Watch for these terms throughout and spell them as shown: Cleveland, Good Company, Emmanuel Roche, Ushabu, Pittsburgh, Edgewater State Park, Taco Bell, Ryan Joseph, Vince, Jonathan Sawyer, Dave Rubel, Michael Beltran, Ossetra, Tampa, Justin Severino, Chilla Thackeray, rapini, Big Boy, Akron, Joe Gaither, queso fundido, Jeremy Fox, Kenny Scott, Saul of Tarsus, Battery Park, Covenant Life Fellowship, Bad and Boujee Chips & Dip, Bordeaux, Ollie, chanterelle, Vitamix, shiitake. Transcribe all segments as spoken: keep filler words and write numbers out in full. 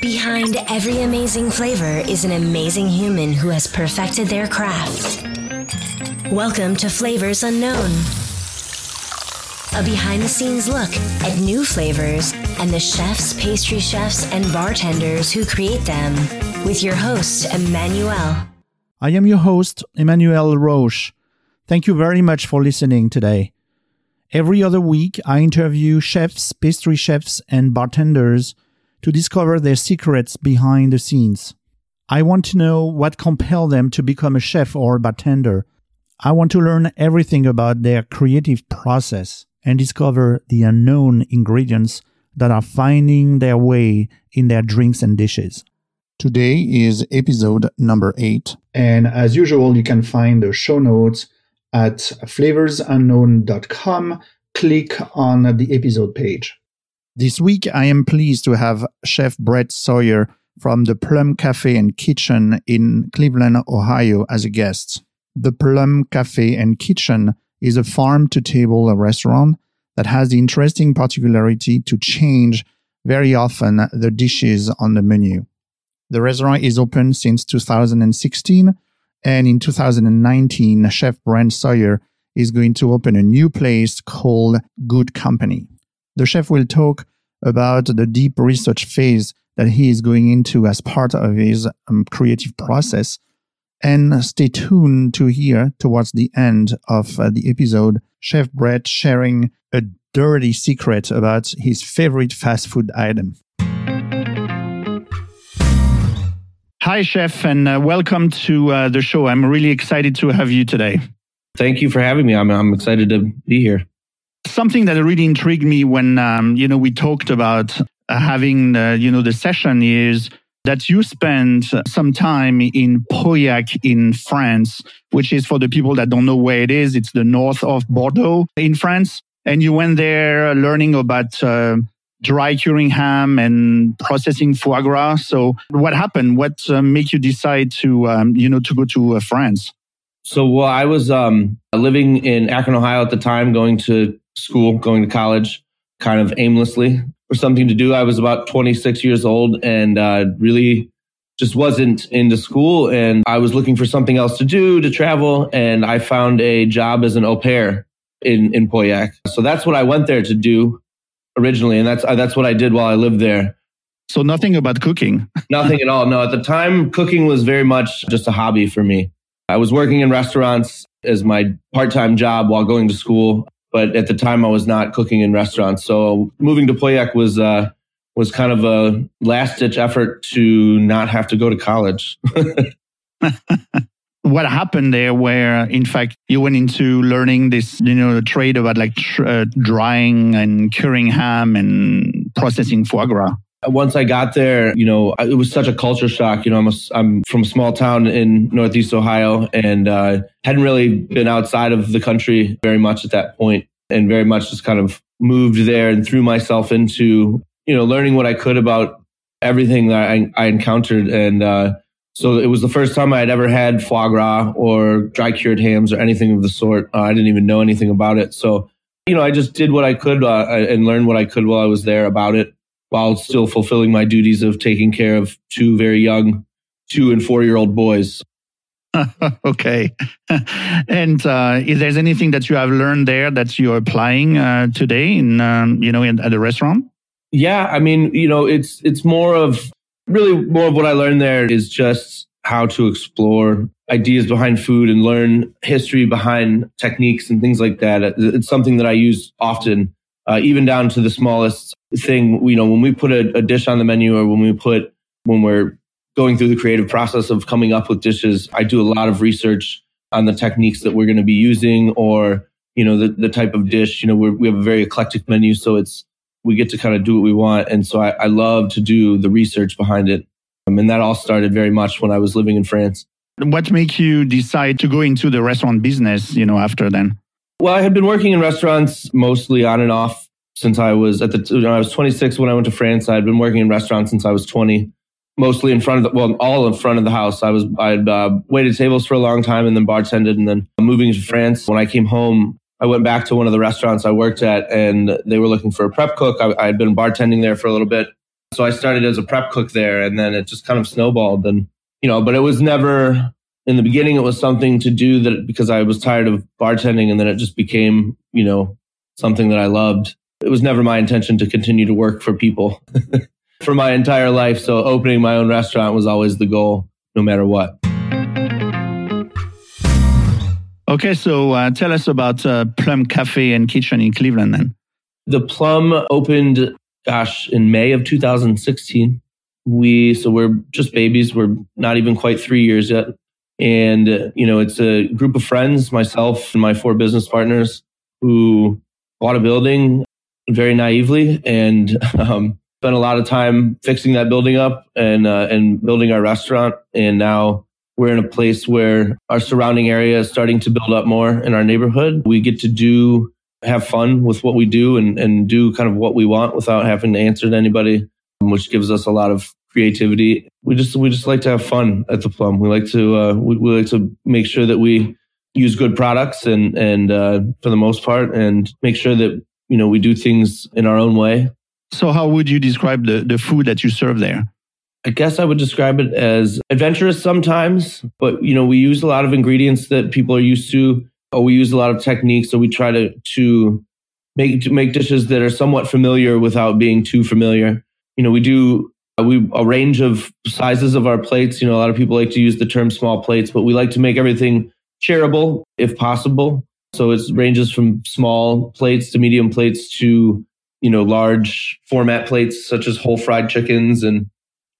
Behind every amazing flavor is an amazing human who has perfected their craft. Welcome to Flavors Unknown, a behind-the-scenes look at new flavors and the chefs, pastry chefs, and bartenders who create them, with your host, Emmanuel. I am your host, Emmanuel Roche. Thank you very much for listening today. Every other week, I interview chefs, pastry chefs, and bartenders to discover their secrets behind the scenes. I want to know what compelled them to become a chef or a bartender. I want to learn everything about their creative process and discover the unknown ingredients that are finding their way in their drinks and dishes. Today is episode number eight. And as usual, you can find the show notes at flavors unknown dot com. Click on the episode page. This week, I am pleased to have Chef Brett Sawyer from the Plum Café and Kitchen in Cleveland, Ohio, as a guest. The Plum Café and Kitchen is a farm-to-table restaurant that has the interesting particularity to change very often the dishes on the menu. The restaurant is open since two thousand sixteen, and in two thousand nineteen, Chef Brett Sawyer is going to open a new place called Good Company. The chef will talk about the deep research phase that he is going into as part of his um, creative process. And stay tuned to hear, towards the end of uh, the episode, Chef Brett sharing a dirty secret about his favorite fast food item. Hi, Chef, and uh, welcome to uh, the show. I'm really excited to have you today. Thank you for having me. I'm, I'm excited to be here. Something that really intrigued me when um, you know we talked about uh, having uh, you know the session is that you spent some time in Pauillac in France, which is, for the people that don't know where it is, it's the north of Bordeaux in France. And you went there learning about uh, dry curing ham and processing foie gras. So what happened? What uh, made you decide to, um, you know, to go to uh, France? So well, I was um, living in Akron, Ohio at the time, going to school, going to college, kind of aimlessly. For something to do. I was about twenty-six years old and uh, really just wasn't into school. And I was looking for something else to do, to travel. And I found a job as an au pair in, in Pauillac. So that's what I went there to do originally. And that's, uh, that's what I did while I lived there. So nothing about cooking? Nothing at all. No, at the time, cooking was very much just a hobby for me. I was working in restaurants as my part-time job while going to school. But at the time, I was not cooking in restaurants. So moving to Pauillac was uh, was kind of a last-ditch effort to not have to go to college. What happened there where, in fact, you went into learning this, you know, trade about like tr- uh, drying and curing ham and processing foie gras? Once I got there, you know, it was such a culture shock. You know, I'm, a, I'm from a small town in Northeast Ohio and uh, hadn't really been outside of the country very much at that point and very much just kind of moved there and threw myself into, you know, learning what I could about everything that I, I encountered. And uh, so it was the first time I had ever had foie gras or dry cured hams or anything of the sort. Uh, I didn't even know anything about it. So, you know, I just did what I could uh, and learned what I could while I was there about it, while still fulfilling my duties of taking care of two very young, two and four-year-old boys. Okay. And uh, if there's anything that you have learned there that you're applying uh, today in, um, you know, in, at the restaurant? Yeah, I mean, you know, it's it's more of, really more of what I learned there is just how to explore ideas behind food and learn history behind techniques and things like that. It's something that I use often. Uh, even down to the smallest thing, you know, when we put a, a dish on the menu or when we put, when we're going through the creative process of coming up with dishes, I do a lot of research on the techniques that we're going to be using or, you know, the, the type of dish. You know, we're, we have a very eclectic menu, so it's, we get to kind of do what we want. And so I, I love to do the research behind it. Um, and that all started very much when I was living in France. What made you decide to go into the restaurant business, you know, after then? Well, I had been working in restaurants mostly on and off since I was at the, you know, I was twenty-six when I went to France. I had been working in restaurants since I was twenty, mostly in front of the, well, all in front of the house. I was, I had uh, waited tables for a long time and then bartended and then moving to France. When I came home, I went back to one of the restaurants I worked at and they were looking for a prep cook. I, I had been bartending there for a little bit So I started as a prep cook there, and then it just kind of snowballed. And, you know, but it was never, in the beginning, it was something to do that because I was tired of bartending, and then it just became, you know, something that I loved. It was never my intention to continue to work for people for my entire life. So opening my own restaurant was always the goal, no matter what. Okay, so uh, tell us about uh, Plum Café and Kitchen in Cleveland then. The Plum opened, gosh, in May of two thousand sixteen. We so we're just babies. We're not even quite three years yet. And, uh, you know, it's a group of friends, myself and my four business partners, who bought a building very naively and um, spent a lot of time fixing that building up and uh, and building our restaurant. And now we're in a place where our surrounding area is starting to build up more in our neighborhood. We get to do, have fun with what we do and, and do kind of what we want without having to answer to anybody, which gives us a lot of creativity. We just we just like to have fun at the Plum. We like to uh, we, we like to make sure that we use good products and and uh, for the most part, and make sure that, you know, we do things in our own way. So how would you describe the the food that you serve there? I guess I would describe it as adventurous sometimes, but, you know, we use a lot of ingredients that people are used to, or we use a lot of techniques. So we try to to make to make dishes that are somewhat familiar without being too familiar. You know, we do. We a range of sizes of our plates. You know, a lot of people like to use the term small plates, but we like to make everything shareable if possible. So it ranges from small plates to medium plates to, you know, large format plates such as whole fried chickens and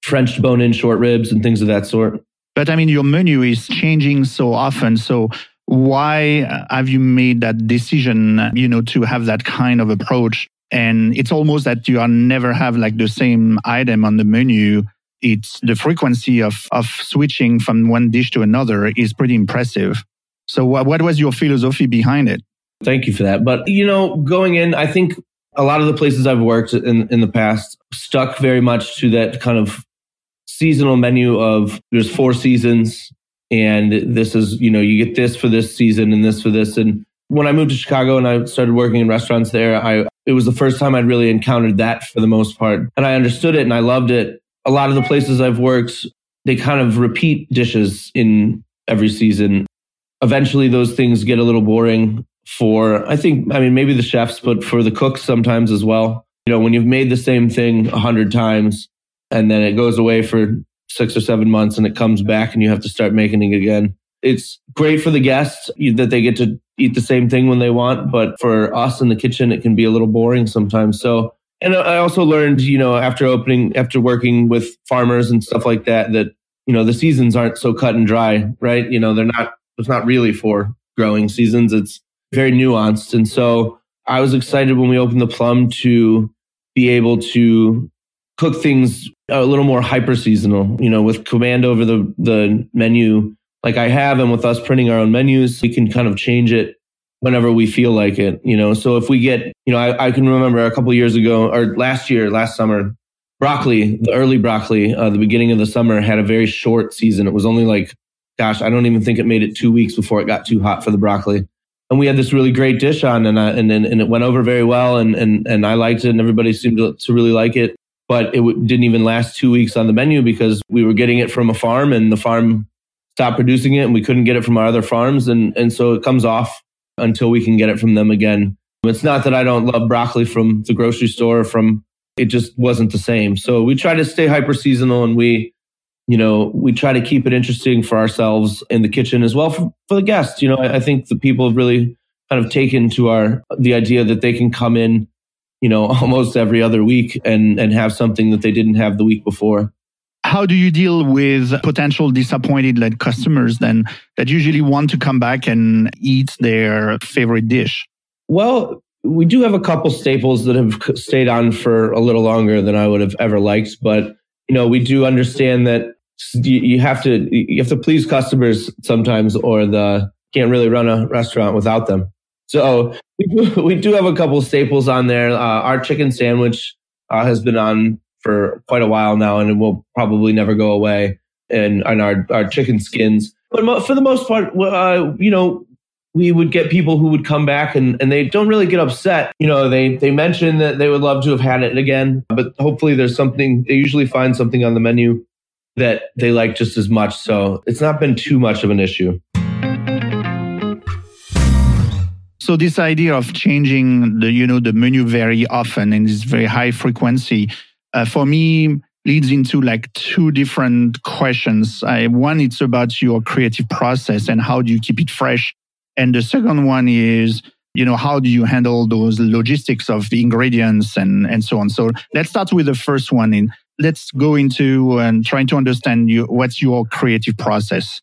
French bone-in short ribs and things of that sort. But I mean, your menu is changing so often. So why have you made that decision, you know, to have that kind of approach? And it's almost that you are never have like the same item on the menu. It's the frequency of of switching from one dish to another is pretty impressive. So what, what was your philosophy behind it? Thank you for that. But, you know, going in, I think a lot of the places I've worked in, in the past stuck very much to that kind of seasonal menu of there's four seasons and this is, you know, you get this for this season and this for this. And when I moved to Chicago and I started working in restaurants there, I It was the first time I'd really encountered that for the most part. And I understood it and I loved it. A lot of the places I've worked, they kind of repeat dishes in every season. Eventually, those things get a little boring for, I think, I mean, maybe the chefs, but for the cooks sometimes as well. You know, when you've made the same thing a hundred times and then it goes away for six or seven months and it comes back and you have to start making it again. It's great for the guests that they get to eat the same thing when they want, but for us in the kitchen, it can be a little boring sometimes. So, and I also learned, you know, after opening, after working with farmers and stuff like that, that, you know, the seasons aren't so cut and dry, right? You know, they're not, it's not really four growing seasons. It's very nuanced. And so I was excited when we opened the Plum to be able to cook things a little more hyper seasonal, you know, with command over the, the menu. Like I have, and with us printing our own menus, we can kind of change it whenever we feel like it, you know? So if we get, you know, I, I can remember a couple of years ago or last year, last summer, broccoli, the early broccoli, uh, the beginning of the summer had a very short season. It was only like, gosh, I don't even think it made it two weeks before it got too hot for the broccoli. And we had this really great dish on and I, and, and and it went over very well and and and I liked it and everybody seemed to, to really like it, but it w- didn't even last two weeks on the menu because we were getting it from a farm and the farm stopped producing it and we couldn't get it from our other farms. And and so it comes off until we can get it from them again. It's not that I don't love broccoli from the grocery store, or from it just wasn't the same. So we try to stay hyper seasonal and we, you know, we try to keep it interesting for ourselves in the kitchen as well for, for the guests. You know, I, I think the people have really kind of taken to our, the idea that they can come in, you know, almost every other week and and have something that they didn't have the week before. How do you deal with potential disappointed like customers then that usually want to come back and eat their favorite dish? Well, we do have a couple staples that have stayed on for a little longer than I would have ever liked, but you know, we do understand that you have to you have to please customers sometimes, or the can't really run a restaurant without them. So we do, we do have a couple staples on there. Uh, our chicken sandwich uh, has been on for quite a while now, and it will probably never go away. And, and our, our chicken skins, but for the most part, uh, you know, we would get people who would come back and, and they don't really get upset. You know, they, they mention that they would love to have had it again, but hopefully there's something, they usually find something on the menu that they like just as much. So it's not been too much of an issue. So this idea of changing the, you know, the menu very often and it's very high frequency, uh, for me, leads into like two different questions. I, one, it's about your creative process and how do you keep it fresh? And the second one is, you know, how do you handle those logistics of the ingredients and, and so on? So let's start with the first one. And let's go into and trying to understand you, what's your creative process.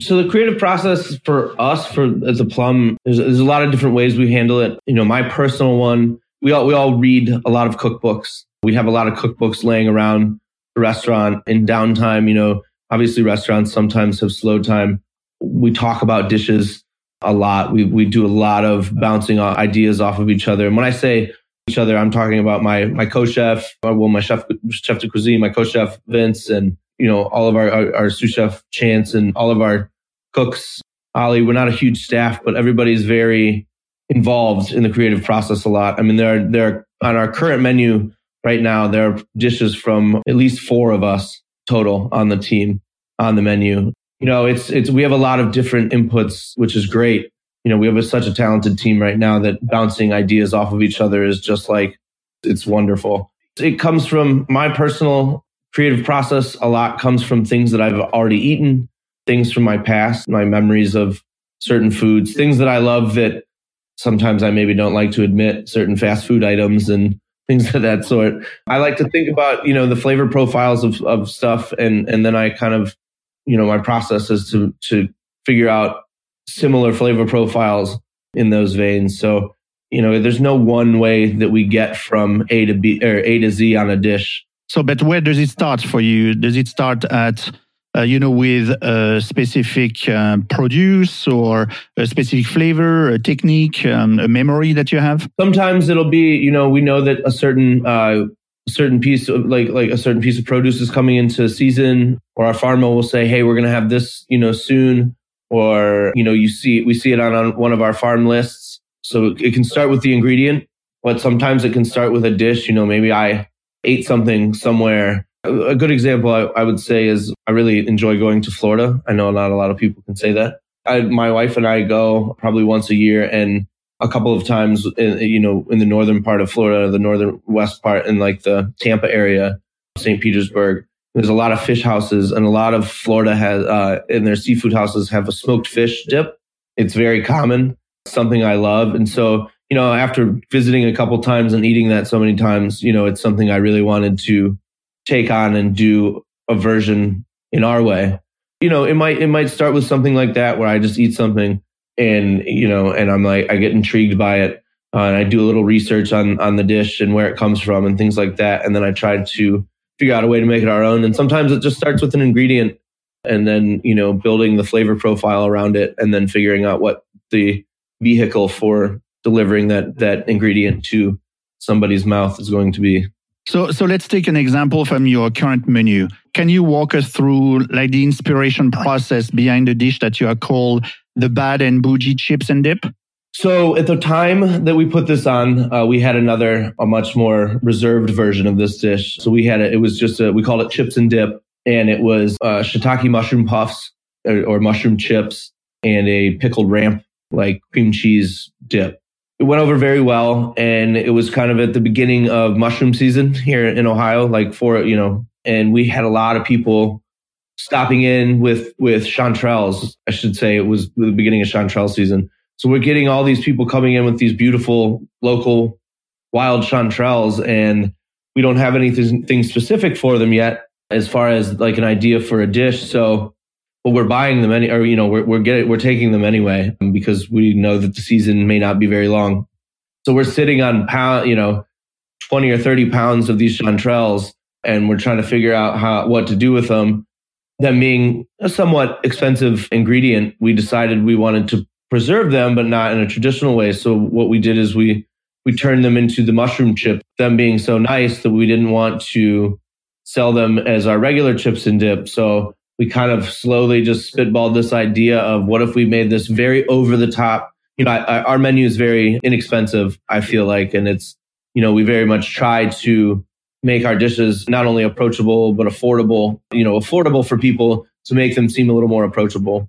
So the creative process for us, for as a Plum, there's, there's a lot of different ways we handle it. You know, my personal one, we all we all read a lot of cookbooks. We have a lot of cookbooks laying around the restaurant in downtime. You know, obviously restaurants sometimes have slow time. We talk about dishes a lot. We we do a lot of bouncing ideas off of each other. And when I say each other, I'm talking about my my co-chef, well, my chef chef de cuisine, my co-chef Vince, and you know all of our our, our sous chef Chance, and all of our cooks Ollie. We're not a huge staff, but everybody's very involved in the creative process a lot. I mean, there are, there are, on our current menu. Right now, there are dishes from at least four of us total on the team, on the menu. You know, it's, it's, we have a lot of different inputs, which is great. You know, we have a, such a talented team right now that bouncing ideas off of each other is just like, it's wonderful. It comes from my personal creative process. A lot comes from things that I've already eaten, things from my past, my memories of certain foods, things that I love that sometimes I maybe don't like to admit, certain fast food items and things of that sort. I like to think about, you know, the flavor profiles of, of stuff. And, and then I kind of, you know, my process is to, to figure out similar flavor profiles in those veins. So, you know, there's no one way that we get from A to B or A to Z on a dish. So, but where does it start for you? Does it start at, uh, you know, with a specific uh, produce or a specific flavor, a technique, um, a memory that you have? Sometimes it'll be, you know, we know that a certain uh, certain piece of like like a certain piece of produce is coming into season, or our farmer will say, hey, we're going to have this, you know, soon, or you know, you see we see it on, on one of our farm lists. So it can start with the ingredient, but sometimes it can start with a dish. You know, maybe I ate something somewhere. A good example I, I would say is I really enjoy going to Florida. I know not a lot of people can say that. I, my wife and I go probably once a year, and a couple of times, in, you know, in the northern part of Florida, the northern west part, in like the Tampa area, Saint Petersburg. There's a lot of fish houses, and a lot of Florida has, uh, in their seafood houses, have a smoked fish dip. It's very common, something I love, and so you know, after visiting a couple times and eating that so many times, you know, it's something I really wanted to take on and do a version in our way. You know, it might it might start with something like that where I just eat something and, you know, and I'm like, I get intrigued by it uh, and I do a little research on on the dish and where it comes from and things like that. And then I try to figure out a way to make it our own. And sometimes it just starts with an ingredient and then, you know, building the flavor profile around it and then figuring out what the vehicle for delivering that that ingredient to somebody's mouth is going to be. So so let's take an example from your current menu. Can you walk us through like the inspiration process behind the dish that you are called the Bad and Boujee Chips and Dip? So at the time that we put this on, uh, we had another, a much more reserved version of this dish. So we had, a, it was just, a, we called it Chips and Dip. And it was uh, shiitake mushroom puffs or, or mushroom chips and a pickled ramp, like cream cheese dip. It went over very well, and it was kind of at the beginning of mushroom season here in Ohio, like for, you know, and we had a lot of people stopping in with, with chanterelles. I should say it was the beginning of chanterelle season. So we're getting all these people coming in with these beautiful local wild chanterelles, and we don't have anything specific for them yet as far as like an idea for a dish. So Well, we're buying them any, or you know, we're we're getting we're taking them anyway because we know that the season may not be very long. So we're sitting on pound, you know, twenty or thirty pounds of these chanterelles, and we're trying to figure out how what to do with them. Them being a somewhat expensive ingredient, we decided we wanted to preserve them, but not in a traditional way. So what we did is we we turned them into the mushroom chip. Them being so nice that we didn't want to sell them as our regular chips and dip. So we kind of slowly just spitballed this idea of what if we made this very over the top. You know, I, I, our menu is very inexpensive, I feel like. And it's, you know, we very much try to make our dishes not only approachable, but affordable, you know, affordable for people to make them seem a little more approachable.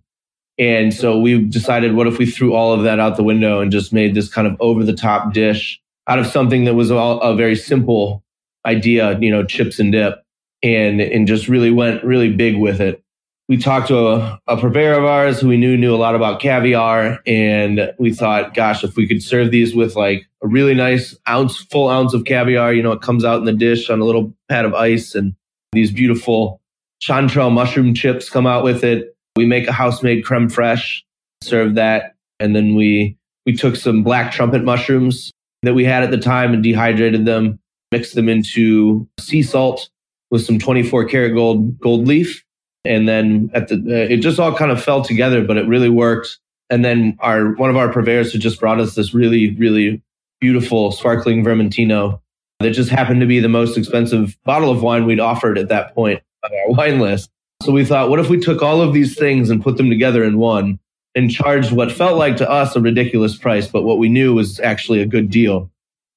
And so we decided, what if we threw all of that out the window and just made this kind of over the top dish out of something that was all a very simple idea, you know, chips and dip, and and just really went really big with it. We talked to a, a purveyor of ours who we knew knew a lot about caviar, and we thought, gosh, if we could serve these with like a really nice ounce, full ounce of caviar, you know, it comes out in the dish on a little pad of ice, and these beautiful chanterelle mushroom chips come out with it. We make a house-made creme fraiche, serve that, and then we we took some black trumpet mushrooms that we had at the time and dehydrated them, mixed them into sea salt with some twenty-four karat gold gold leaf. And then at the, uh, it just all kind of fell together, but it really worked. And then our one of our purveyors had just brought us this really, really beautiful sparkling Vermentino that just happened to be the most expensive bottle of wine we'd offered at that point on our wine list. So we thought, what if we took all of these things and put them together in one and charged what felt like to us a ridiculous price, but what we knew was actually a good deal.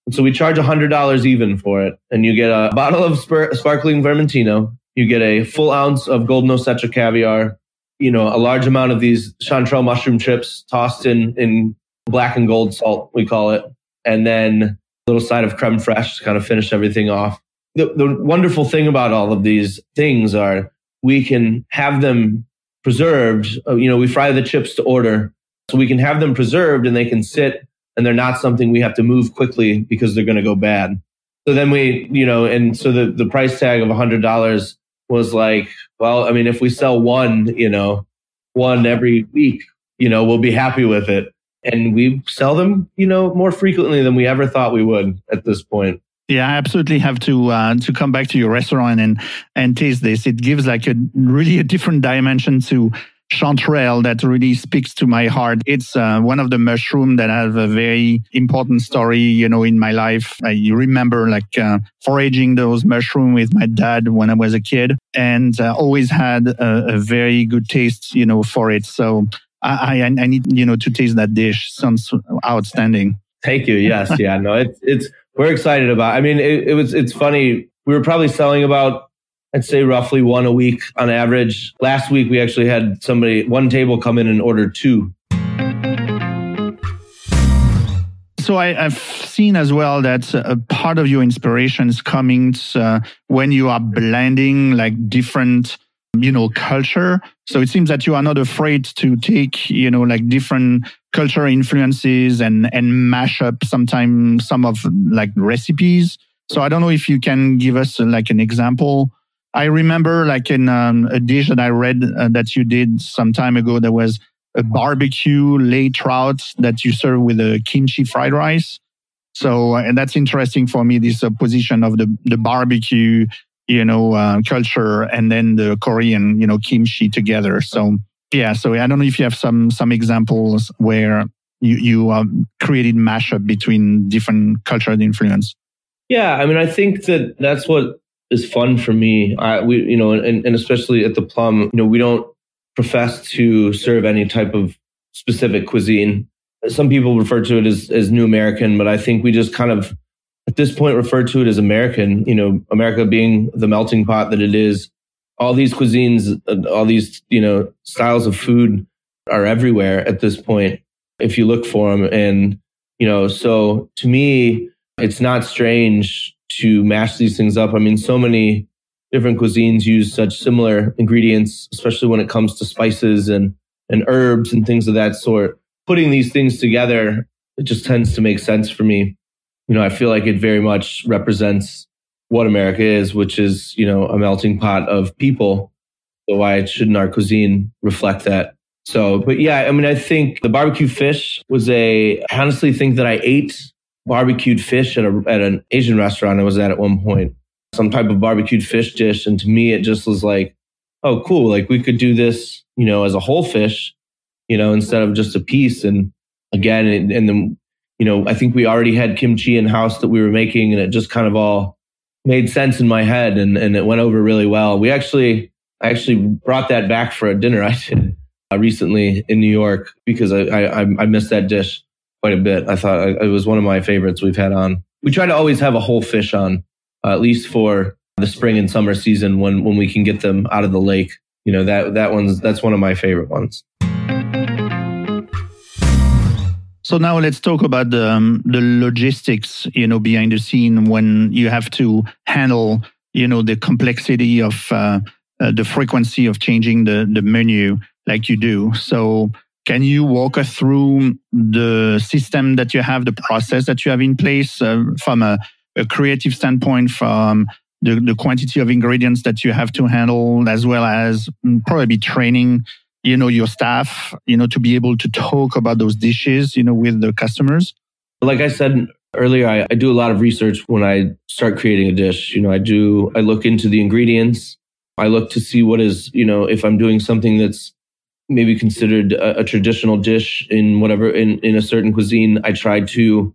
And so we charge one hundred dollars even for it. And you get a bottle of spir- sparkling Vermentino. You get a full ounce of golden Ossetra caviar, you know, a large amount of these chanterelle mushroom chips tossed in, in black and gold salt, we call it, and then a little side of creme fraiche to kind of finish everything off. The, the wonderful thing about all of these things are we can have them preserved. You know, we fry the chips to order, so we can have them preserved and they can sit, and they're not something we have to move quickly because they're going to go bad. So then we, you know, and so the, the price tag of one hundred dollars was like, well, I mean, if we sell one, you know, one every week, you know, we'll be happy with it. And we sell them, you know, more frequently than we ever thought we would at this point. Yeah, I absolutely have to uh, to come back to your restaurant and and taste this. It gives like a really a different dimension to chanterelle that really speaks to my heart. It's uh, one of the mushrooms that have a very important story, you know, in my life. I remember like uh, foraging those mushrooms with my dad when I was a kid, and uh, always had a, a very good taste, you know, for it. So I, I, I need, you know, to taste that dish. Sounds outstanding. Thank you. Yes. Yeah. No, it's, it's, we're excited about it. I mean, it, it was, it's funny. We were probably selling about, I'd say roughly one a week on average. Last week, we actually had somebody, one table come in and order two. So I, I've seen as well that a part of your inspiration is coming uh, when you are blending like different, you know, culture. So it seems that you are not afraid to take, you know, like different culture influences and, and mash up sometimes some of like recipes. So I don't know if you can give us uh, like an example. I remember like in um, a dish that I read uh, that you did some time ago, there was a barbecue lei trout that you serve with a kimchi fried rice. So, and that's interesting for me, this opposition of the, the barbecue, you know, uh, culture and then the Korean, you know, kimchi together. So, yeah. So I don't know if you have some, some examples where you, you um, created mashup between different cultural influence. Yeah. I mean, I think that that's what is fun for me. I, we, you know, and, and especially at the Plum, you know, we don't profess to serve any type of specific cuisine. Some people refer to it as, as New American, but I think we just kind of, at this point, refer to it as American, you know, America being the melting pot that it is. All these cuisines, all these, you know, styles of food are everywhere at this point, if you look for them. And, you know, so to me, it's not strange to mash these things up. I mean, so many different cuisines use such similar ingredients, especially when it comes to spices and, and herbs and things of that sort. Putting these things together, it just tends to make sense for me. You know, I feel like it very much represents what America is, which is, you know, a melting pot of people. So why shouldn't our cuisine reflect that? So, but yeah, I mean, I think the barbecue fish was a, I honestly think that I ate barbecued fish at a at an Asian restaurant I was at at one point, some type of barbecued fish dish. And to me, it just was like, oh, cool. Like we could do this, you know, as a whole fish, you know, instead of just a piece. And again, and, and then, you know, I think we already had kimchi in house that we were making, and it just kind of all made sense in my head, and, and it went over really well. We actually, I actually brought that back for a dinner I did uh, recently in New York because I, I, I missed that dish quite a bit. I thought I, it was one of my favorites we've had on. We try to always have a whole fish on, uh, at least for the spring and summer season when, when we can get them out of the lake. You know, that, that one's, that's one of my favorite ones. So now let's talk about the, um, the logistics, you know, behind the scene when you have to handle, you know, the complexity of uh, uh, the frequency of changing the, the menu like you do. So can you walk us through the system that you have, the process that you have in place uh, from a, a creative standpoint, from the, the quantity of ingredients that you have to handle, as well as probably training, you know, your staff, you know, to be able to talk about those dishes, you know, with the customers? Like I said earlier, I, I do a lot of research when I start creating a dish. You know, I do, I look into the ingredients. I look to see what is, you know, if I'm doing something that's maybe considered a, a traditional dish in whatever, in, in a certain cuisine, I try to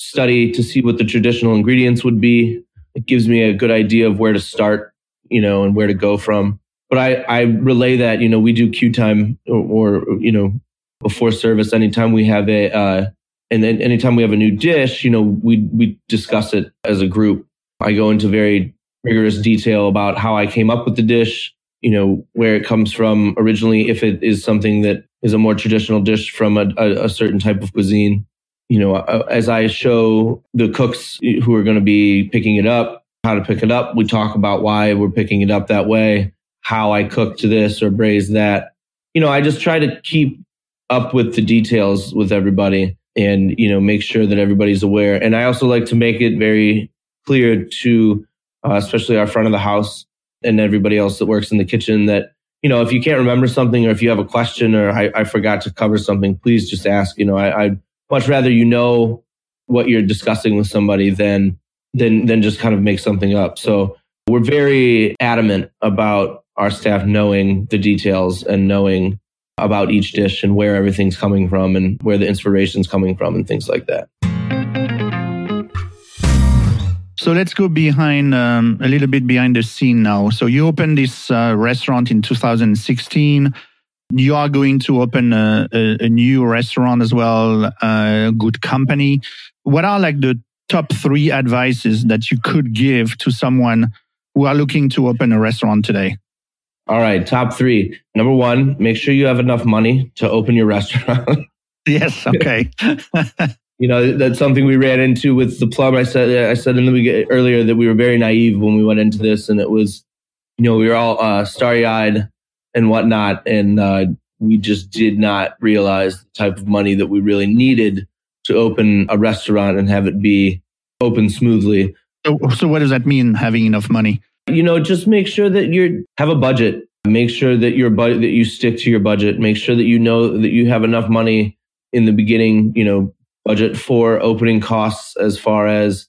study to see what the traditional ingredients would be. It gives me a good idea of where to start, you know, and where to go from. But I, I relay that, you know, we do queue time or, or, you know, before service, anytime we have a, uh, and then anytime we have a new dish, you know, we, we discuss it as a group. I go into very rigorous detail about how I came up with the dish, you know, where it comes from originally, if it is something that is a more traditional dish from a, a, a certain type of cuisine. You know, as I show the cooks who are going to be picking it up, how to pick it up, we talk about why we're picking it up that way, how I cooked this or braised that. You know, I just try to keep up with the details with everybody and, you know, make sure that everybody's aware. And I also like to make it very clear to, uh, especially our front of the house and everybody else that works in the kitchen that, you know, if you can't remember something or if you have a question or I, I forgot to cover something, please just ask. You know, I, I'd much rather you know what you're discussing with somebody than, than, than just kind of make something up. So we're very adamant about our staff knowing the details and knowing about each dish and where everything's coming from and where the inspiration's coming from and things like that. So let's go behind um, a little bit behind the scene now. So you opened this uh, restaurant in two thousand sixteen. You are going to open a, a, a new restaurant as well, uh, Good Company. What are like the top three advices that you could give to someone who are looking to open a restaurant today? All right, top three. Number one, make sure you have enough money to open your restaurant. Yes, okay. You know, that's something we ran into with the Plum. I said, I said in the beginning, earlier that we were very naive when we went into this, and it was, you know, we were all uh, starry-eyed and whatnot, and uh, we just did not realize the type of money that we really needed to open a restaurant and have it be open smoothly. So, so what does that mean, having enough money? You know, just make sure that you have a budget. Make sure that your budget, that you stick to your budget. Make sure that you know that you have enough money in the beginning, you know, budget for opening costs as far as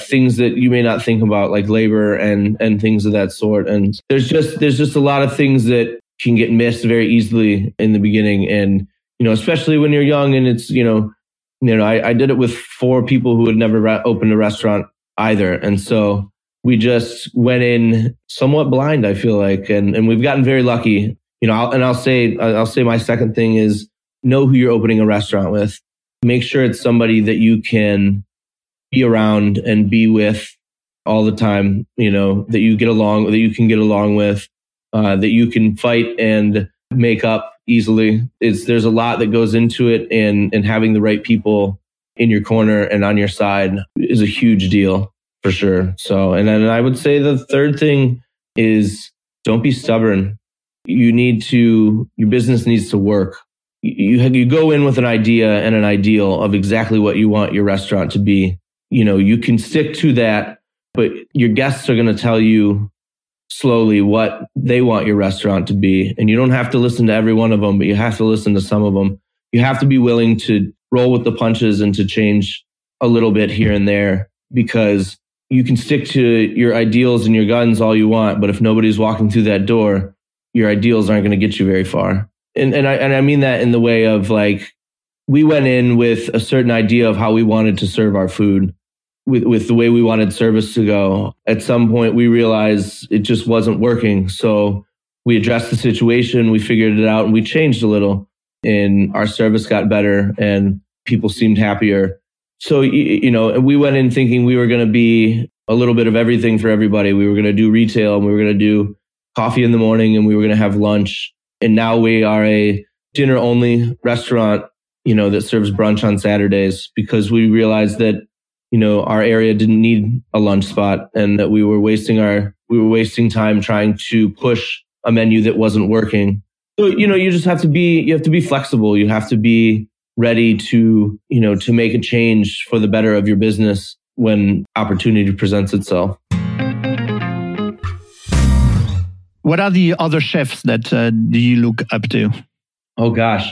things that you may not think about, like labor and and things of that sort. And there's just there's just a lot of things that can get missed very easily in the beginning. And, you know, especially when you're young and it's, you know, you know, I, I did it with four people who had never ra- opened a restaurant either. And so we just went in somewhat blind, I feel like, and and we've gotten very lucky, you know. I'll, and I'll say, I'll say my second thing is know who you're opening a restaurant with. Make sure it's somebody that you can be around and be with all the time, you know, that you get along, that you can get along with, uh, that you can fight and make up easily. It's there's a lot that goes into it, and and having the right people in your corner and on your side is a huge deal. For sure. So, and then I would say the third thing is don't be stubborn. You need to, your business needs to work. You you go in with an idea and an ideal of exactly what you want your restaurant to be. You know, you can stick to that, but your guests are going to tell you slowly what they want your restaurant to be. And you don't have to listen to every one of them, but you have to listen to some of them. You have to be willing to roll with the punches and to change a little bit here and there, because you can stick to your ideals and your guns all you want, but if nobody's walking through that door, your ideals aren't going to get you very far. And and I and I mean that in the way of, like, we went in with a certain idea of how we wanted to serve our food, with with the way we wanted service to go. At some point, we realized it just wasn't working. So we addressed the situation, we figured it out, and we changed a little. And our service got better and people seemed happier. So, you know, we went in thinking we were going to be a little bit of everything for everybody. We were going to do retail and we were going to do coffee in the morning and we were going to have lunch. And now we are a dinner only restaurant, you know, that serves brunch on Saturdays because we realized that, you know, our area didn't need a lunch spot and that we were wasting our, we were wasting time trying to push a menu that wasn't working. So, you know, you just have to be, you have to be flexible. You have to be ready to, you know, to make a change for the better of your business when opportunity presents itself. What are the other chefs that uh, do you look up to? Oh gosh,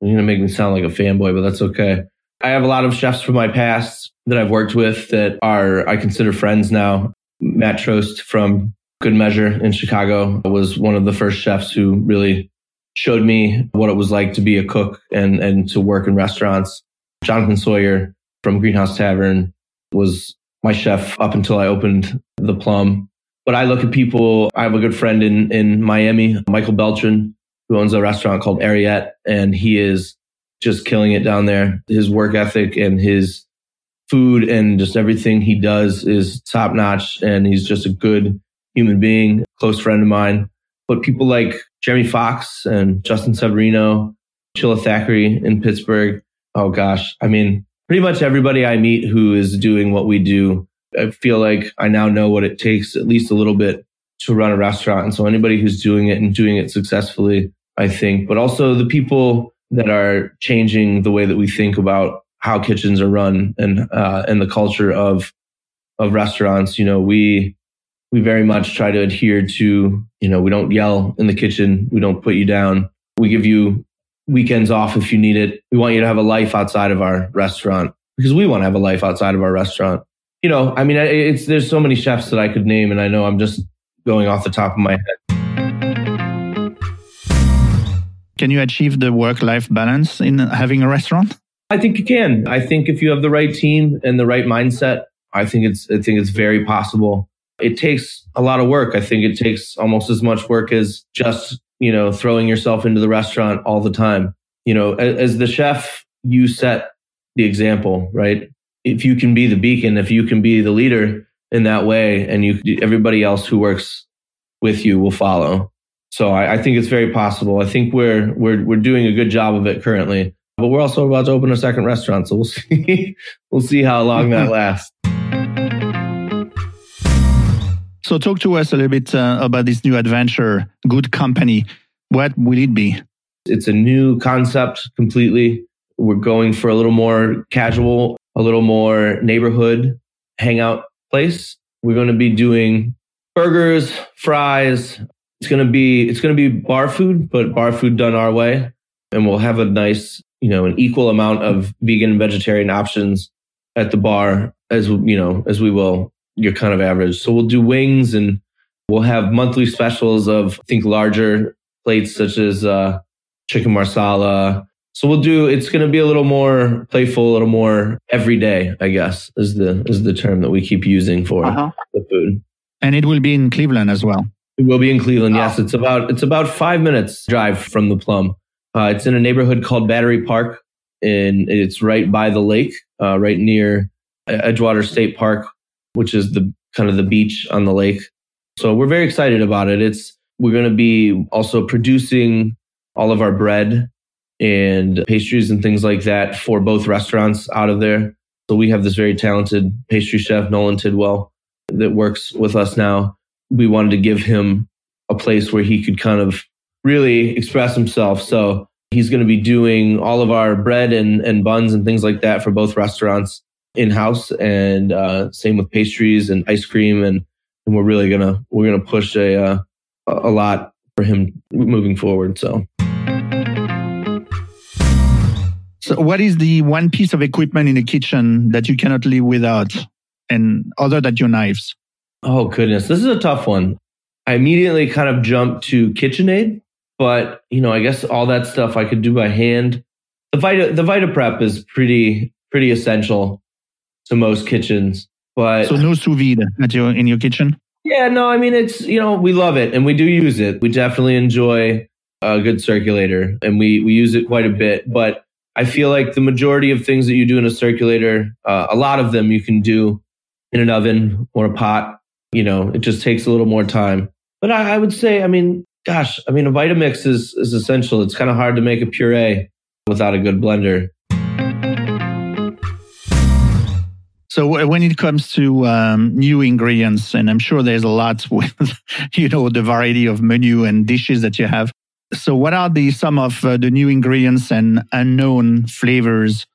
you're gonna make me sound like a fanboy, but that's okay. I have a lot of chefs from my past that I've worked with that are, I consider friends now. Matt Troost from Good Measure in Chicago was one of the first chefs who really showed me what it was like to be a cook and, and to work in restaurants. Jonathan Sawyer from Greenhouse Tavern was my chef up until I opened the Plum. But I look at people, I have a good friend in, in Miami, Michael Beltran, who owns a restaurant called Ariette, and he is just killing it down there. His work ethic and his food and just everything he does is top notch, and he's just a good human being, close friend of mine. But people like Jeremy Fox and Justin Severino, Chilla Thackeray in Pittsburgh. Oh gosh, I mean, pretty much everybody I meet who is doing what we do, I feel like I now know what it takes, at least a little bit, to run a restaurant. And so anybody who's doing it and doing it successfully, I think, but also the people that are changing the way that we think about how kitchens are run and uh, and the culture of of restaurants. You know, we we very much try to adhere to, you know, we don't yell in the kitchen. We don't put you down. We give you weekends off if you need it. We want you to have a life outside of our restaurant because we want to have a life outside of our restaurant. You know, I mean, it's there's so many chefs that I could name, and I know I'm just going off the top of my head. Can you achieve the work-life balance in having a restaurant? I think you can. I think if you have the right team and the right mindset, I think it's I think it's very possible. It takes a lot of work. I think it takes almost as much work as just, you know, throwing yourself into the restaurant all the time. You know, as the chef, you set the example, right? If you can be the beacon, if you can be the leader in that way, and you, everybody else who works with you will follow. So I, I think it's very possible. I think we're we're we're doing a good job of it currently, but we're also about to open a second restaurant, so we'll see we'll see how long that lasts. So talk to us a little bit uh, about this new adventure, Good Company. What will it be? It's a new concept completely. We're going for a little more casual, a little more neighborhood hangout place. We're going to be doing burgers, fries. It's going to be it's going to be bar food, but bar food done our way. And we'll have a nice, you know, an equal amount of vegan and vegetarian options at the bar as you know, as we will your kind of average. So we'll do wings and we'll have monthly specials of I think larger plates such as uh, chicken marsala. So we'll do, it's going to be a little more playful, a little more everyday, I guess, is the is the term that we keep using for uh-huh. the food. And it will be in Cleveland as well. It will be in Cleveland, oh. yes. It's about it's about five minutes drive from the Plum. Uh, it's in a neighborhood called Battery Park, and it's right by the lake, uh, right near Edgewater State Park, which is the kind of the beach on the lake. So we're very excited about it. It's we're going to be also producing all of our bread and pastries and things like that for both restaurants out of there. So we have this very talented pastry chef, Nolan Tidwell, that works with us now. We wanted to give him a place where he could kind of really express himself. So he's going to be doing all of our bread and, and buns and things like that for both restaurants in-house. And uh, same with pastries and ice cream. And, and we're really going to we're gonna push a, uh, a lot for him moving forward. So. So what is the one piece of equipment in the kitchen that you cannot live without, and other than your knives? Oh, goodness. This is a tough one. I immediately kind of jumped to KitchenAid, but, you know, I guess all that stuff I could do by hand. The Vita, the Vita Prep is pretty, pretty essential to most kitchens, but... So no sous vide at your, in your kitchen? Yeah, no, I mean, it's, you know, we love it and we do use it. We definitely enjoy a good circulator and we, we use it quite a bit. But I feel like the majority of things that you do in a circulator, uh, a lot of them you can do in an oven or a pot. You know, it just takes a little more time. But I, I would say, I mean, gosh, I mean, a Vitamix is, is essential. It's kind of hard to make a puree without a good blender. So when it comes to um, new ingredients, and I'm sure there's a lot with, you know, the variety of menu and dishes that you have. So what are the some of uh, the new ingredients and unknown flavors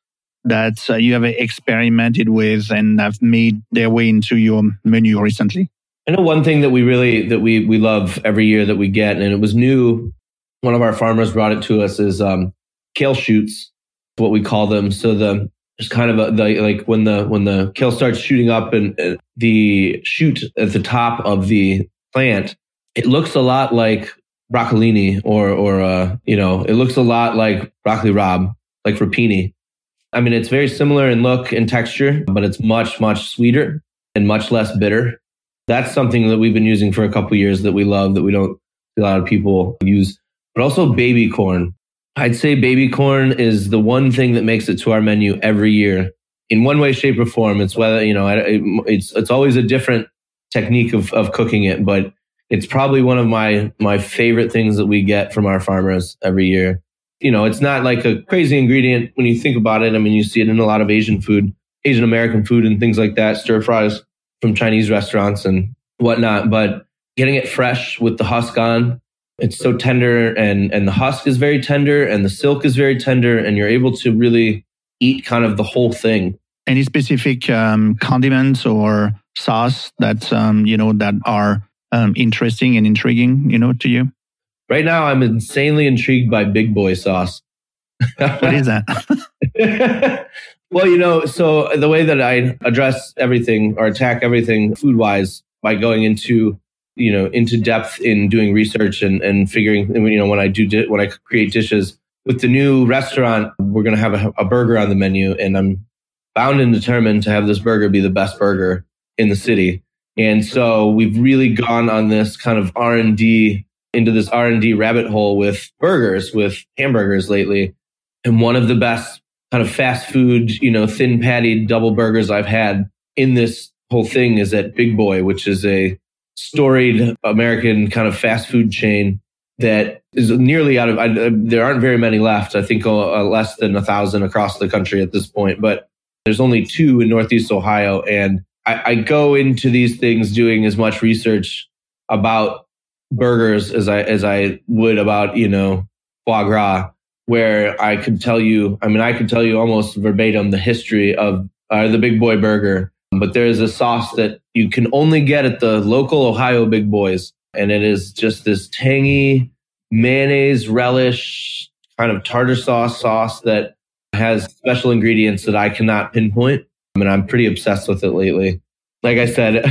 that uh, you have experimented with and have made their way into your menu recently? I know one thing that we really, that we we love every year that we get, and it was new, one of our farmers brought it to us, is um, kale shoots, what we call them. So the It's kind of a, the, like when the when the kale starts shooting up and uh, the shoot at the top of the plant, it looks a lot like broccolini or or uh, you know, it looks a lot like broccoli rob, like rapini. I mean, it's very similar in look and texture, but it's much much sweeter and much less bitter. That's something that we've been using for a couple of years that we love that we don't a lot of people use. But also baby corn. I'd say baby corn is the one thing that makes it to our menu every year in one way, shape, or form. It's whether, you know, it, it's it's always a different technique of, of cooking it, but it's probably one of my my favorite things that we get from our farmers every year. You know, it's not like a crazy ingredient when you think about it. I mean, you see it in a lot of Asian food, Asian American food and things like that, stir fries from Chinese restaurants and whatnot, but getting it fresh with the husk on. It's so tender and, and the husk is very tender and the silk is very tender and you're able to really eat kind of the whole thing. Any specific um, condiments or sauce that, um, you know, that are um, interesting and intriguing, you know, to you? Right now, I'm insanely intrigued by Big Boy sauce. What is that? Well, you know, so the way that I address everything or attack everything food-wise by going into you know, into depth in doing research and, and figuring, you know, when I do, di- when I create dishes with the new restaurant, we're going to have a, a burger on the menu and I'm bound and determined to have this burger be the best burger in the city. And so we've really gone on this kind of R and D into this R and D rabbit hole with burgers, with hamburgers lately. And one of the best kind of fast food, you know, thin patty double burgers I've had in this whole thing is at Big Boy, which is a storied American kind of fast food chain that is nearly out of, I, there aren't very many left. I think uh, less than a thousand across the country at this point, but there's only two in Northeast Ohio. And I, I go into these things doing as much research about burgers as I, as I would about, you know, foie gras, where I could tell you, I mean, I could tell you almost verbatim the history of uh, the Big Boy burger. But there is a sauce that you can only get at the local Ohio Big Boys. And it is just this tangy mayonnaise relish kind of tartar sauce sauce that has special ingredients that I cannot pinpoint. I mean, I'm pretty obsessed with it lately. Like I said,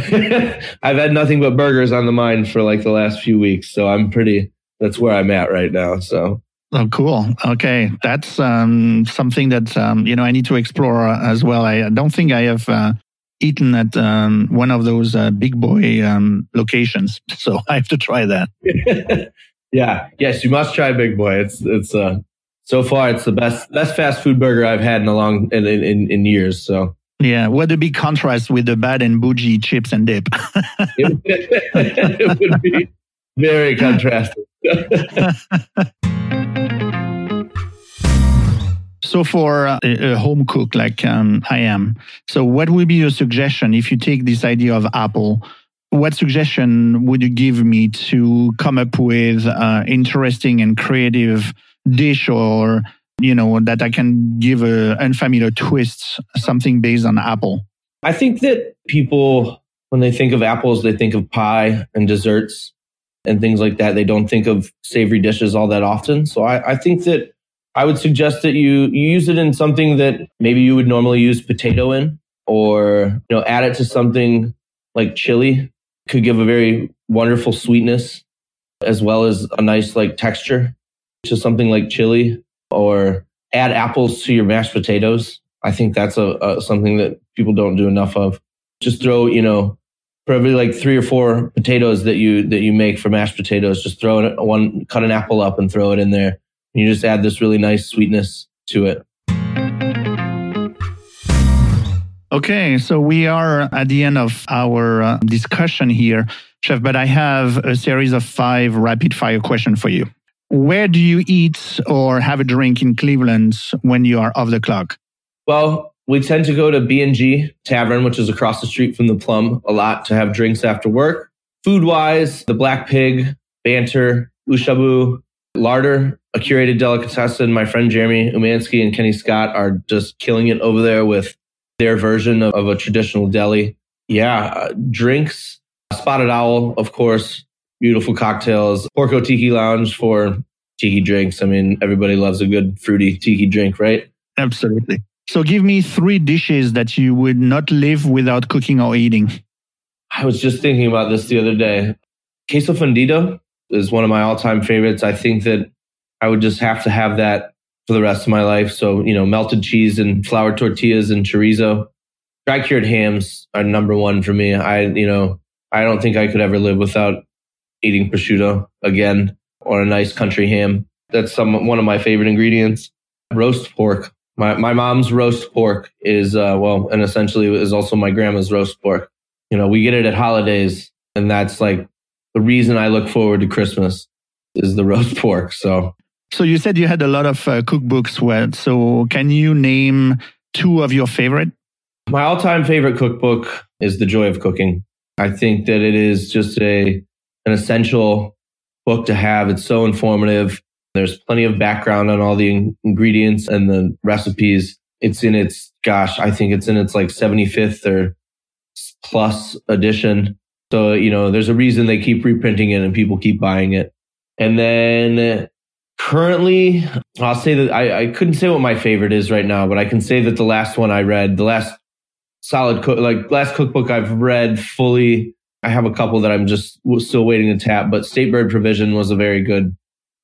I've had nothing but burgers on the mind for like the last few weeks. So I'm pretty, that's where I'm at right now. So. Oh, cool. Okay. That's um, something that, um, you know, I need to explore as well. I don't think I have... Uh, eaten at um, one of those uh, Big Boy um, locations. So I have to try that. Yeah. Yes, you must try Big Boy. It's it's uh, so far, it's the best best fast food burger I've had in a long in in, in years. So yeah, what a big contrast with the Bad and Boujee Chips and Dip. it, would, it would be very contrasting. So for a, a home cook like um, I am, so what would be your suggestion if you take this idea of apple? What suggestion would you give me to come up with uh, interesting and creative dish or, you know, that I can give an unfamiliar twist, something based on apple? I think that people, when they think of apples, they think of pie and desserts and things like that. They don't think of savory dishes all that often. So I, I think that I would suggest that you, you use it in something that maybe you would normally use potato in, or you know, add it to something like chili. Could give a very wonderful sweetness as well as a nice like texture to something like chili, or add apples to your mashed potatoes. I think that's a, a something that people don't do enough of. Just throw, you know, probably like three or four potatoes that you that you make for mashed potatoes. Just throw it one, cut an apple up and throw it in there. And you just add this really nice sweetness to it. Okay, so we are at the end of our uh, discussion here, Chef, but I have a series of five rapid-fire questions for you. Where do you eat or have a drink in Cleveland when you are off the clock? Well, we tend to go to B and G Tavern, which is across the street from the Plum, a lot to have drinks after work. Food-wise, the Black Pig, Banter, Ushabu, Larder, a curated delicatessen. My friend Jeremy Umansky and Kenny Scott are just killing it over there with their version of, of a traditional deli. Yeah, uh, drinks, Spotted Owl, of course, beautiful cocktails, Porco Tiki Lounge for tiki drinks. I mean, everybody loves a good fruity tiki drink, right? Absolutely. So give me three dishes that you would not live without cooking or eating. I was just thinking about this the other day. Queso fundido is one of my all-time favorites. I think that I would just have to have that for the rest of my life. So, you know, melted cheese and flour tortillas and chorizo. Dry cured hams are number one for me. I, you know, I don't think I could ever live without eating prosciutto again or a nice country ham. That's some one of my favorite ingredients. Roast pork. My my mom's roast pork is, uh, well, and essentially is also my grandma's roast pork. You know, we get it at holidays, and that's like the reason I look forward to Christmas is the roast pork. So. So you said you had a lot of uh, cookbooks. Well, so can you name two of your favorite? My all-time favorite cookbook is The Joy of Cooking. I think that it is just a an essential book to have. It's so informative. There's plenty of background on all the in- ingredients and the recipes. It's in its, gosh, I think it's in its like seventy-fifth or plus edition. So, you know, there's a reason they keep reprinting it and people keep buying it. And then... Currently, I'll say that I, I couldn't say what my favorite is right now, but I can say that the last one I read, the last solid, co- like last cookbook I've read fully, I have a couple that I'm just still waiting to tap, but State Bird Provision was a very good,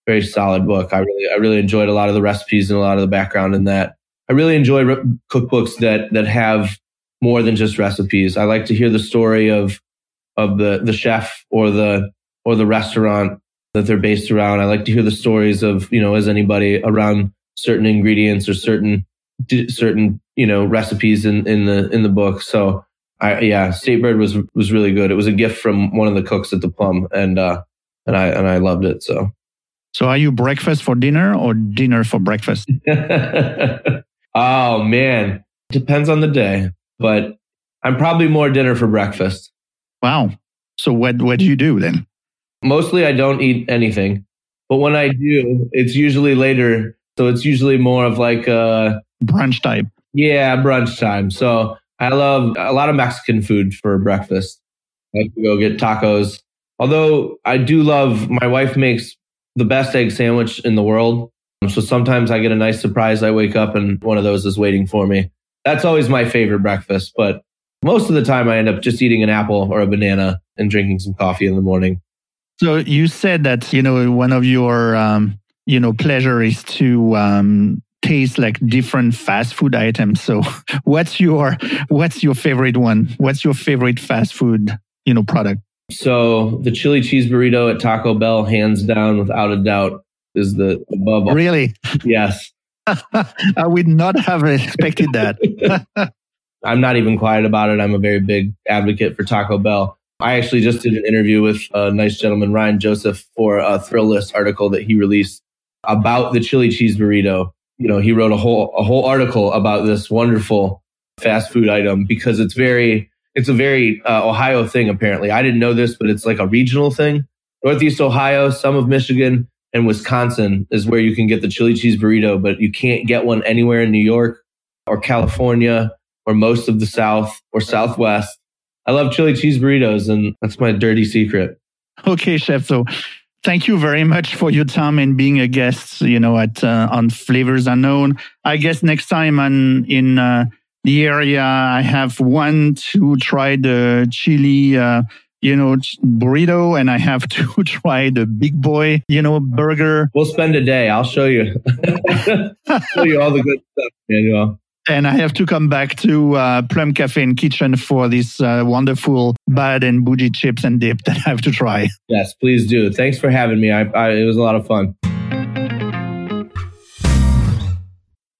very solid book. I really, I really enjoyed a lot of the recipes and a lot of the background in that. I really enjoy re- cookbooks that, that have more than just recipes. I like to hear the story of, of the, the chef or the, or the restaurant that they're based around. I like to hear the stories of, you know, as anybody around certain ingredients or certain, certain, you know, recipes in, in the, in the book. So I, yeah, State Bird was, was really good. It was a gift from one of the cooks at the Plum and, uh, and I, and I loved it. So. So are you breakfast for dinner or dinner for breakfast? Oh man, depends on the day, but I'm probably more dinner for breakfast. Wow. So what, what do you do then? Mostly I don't eat anything, but when I do, it's usually later. So it's usually more of like a... Brunch type. Yeah, brunch time. So I love a lot of Mexican food for breakfast. I like to go get tacos. Although I do love, my wife makes the best egg sandwich in the world. So sometimes I get a nice surprise. I wake up and one of those is waiting for me. That's always my favorite breakfast. But most of the time I end up just eating an apple or a banana and drinking some coffee in the morning. So you said that, you know, one of your, um, you know, pleasure is to um, taste like different fast food items. So what's your, what's your favorite one? What's your favorite fast food, you know, product? So the chili cheese burrito at Taco Bell, hands down, without a doubt, is the above all. Really? Yes. I would not have expected that. I'm not even quiet about it. I'm a very big advocate for Taco Bell. I actually just did an interview with a nice gentleman, Ryan Joseph, for a Thrill List article that he released about the chili cheese burrito. You know, he wrote a whole a whole article about this wonderful fast food item because it's very it's a very uh, Ohio thing, apparently. I didn't know this, but it's like a regional thing. Northeast Ohio, some of Michigan, and Wisconsin is where you can get the chili cheese burrito, but you can't get one anywhere in New York or California or most of the South or Southwest. I love chili cheese burritos, and that's my dirty secret. Okay, Chef. So thank you very much for your time and being a guest, you know, at uh, on Flavors Unknown. I guess next time I'm in uh, the area, I have one to try the chili, uh, you know, ch- burrito, and I have to try the Big Boy, you know, burger. We'll spend a day. I'll show you. I'll show you all the good stuff, Manuel. And I have to come back to uh, Plum Café and Kitchen for this uh, wonderful Bad and Boujee Chips and Dip that I have to try. Yes, please do. Thanks for having me. I, I, it was a lot of fun.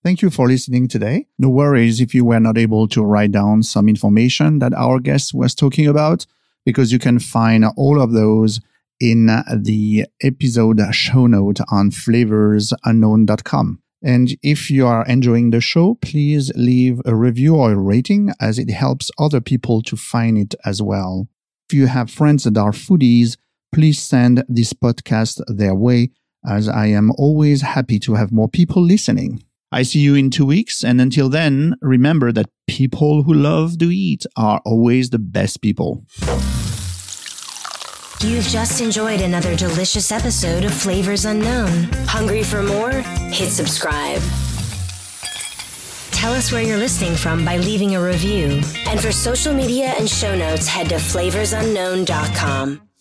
Thank you for listening today. No worries if you were not able to write down some information that our guest was talking about, because you can find all of those in the episode show note on flavors unknown dot com. And if you are enjoying the show, please leave a review or a rating, as it helps other people to find it as well. If you have friends that are foodies, please send this podcast their way, as I am always happy to have more people listening. I see you in two weeks, and until then, remember that people who love to eat are always the best people. You've just enjoyed another delicious episode of Flavors Unknown. Hungry for more? Hit subscribe. Tell us where you're listening from by leaving a review. And for social media and show notes, head to flavors unknown dot com.